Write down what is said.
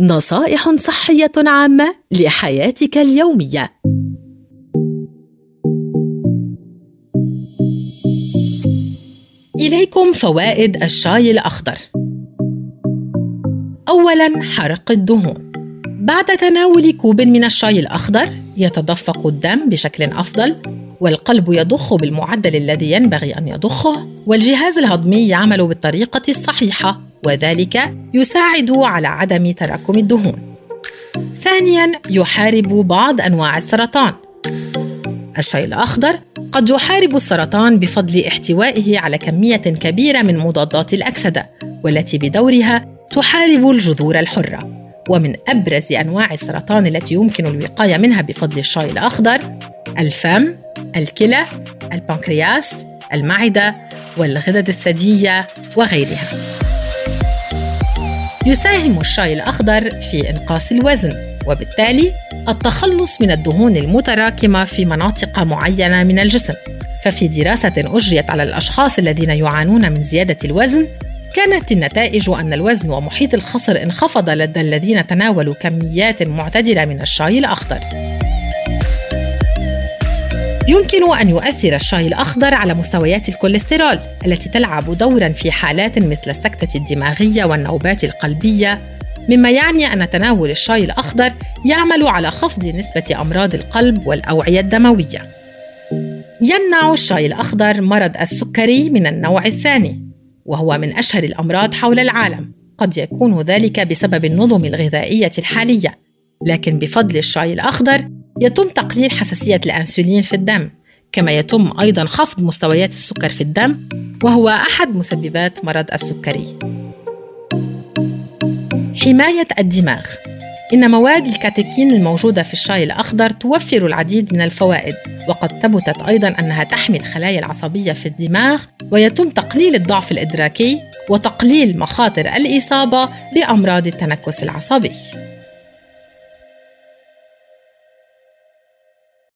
نصائح صحية عامة لحياتك اليومية. إليكم فوائد الشاي الأخضر. أولاً، حرق الدهون. بعد تناول كوب من الشاي الأخضر يتدفق الدم بشكل أفضل، والقلب يضخ بالمعدل الذي ينبغي أن يضخه، والجهاز الهضمي يعمل بالطريقة الصحيحة، وذلك يساعد على عدم تراكم الدهون. ثانياً، يحارب بعض أنواع السرطان. الشاي الأخضر قد يحارب السرطان بفضل احتوائه على كمية كبيرة من مضادات الأكسدة، والتي بدورها تحارب الجذور الحرة. ومن أبرز أنواع السرطان التي يمكن الوقاية منها بفضل الشاي الأخضر: الفم، الكلى، البنكرياس، المعدة، والغدد الثديية وغيرها. يساهم الشاي الأخضر في إنقاص الوزن، وبالتالي التخلص من الدهون المتراكمة في مناطق معينة من الجسم. ففي دراسة أجريت على الأشخاص الذين يعانون من زيادة الوزن، كانت النتائج أن الوزن ومحيط الخصر انخفض لدى الذين تناولوا كميات معتدلة من الشاي الأخضر. يمكن أن يؤثر الشاي الأخضر على مستويات الكوليسترول التي تلعب دوراً في حالات مثل السكتة الدماغية والنوبات القلبية، مما يعني أن تناول الشاي الأخضر يعمل على خفض نسبة أمراض القلب والأوعية الدموية. يمنع الشاي الأخضر مرض السكري من النوع الثاني، وهو من أشهر الأمراض حول العالم. قد يكون ذلك بسبب النظم الغذائية الحالية، لكن بفضل الشاي الأخضر يتم تقليل حساسية الأنسولين في الدم، كما يتم أيضاً خفض مستويات السكر في الدم، وهو أحد مسببات مرض السكري. حماية الدماغ. إن مواد الكاتيكين الموجودة في الشاي الأخضر توفر العديد من الفوائد، وقد ثبتت أيضاً أنها تحمي الخلايا العصبية في الدماغ، ويتم تقليل الضعف الإدراكي وتقليل مخاطر الإصابة بأمراض التنكس العصبي.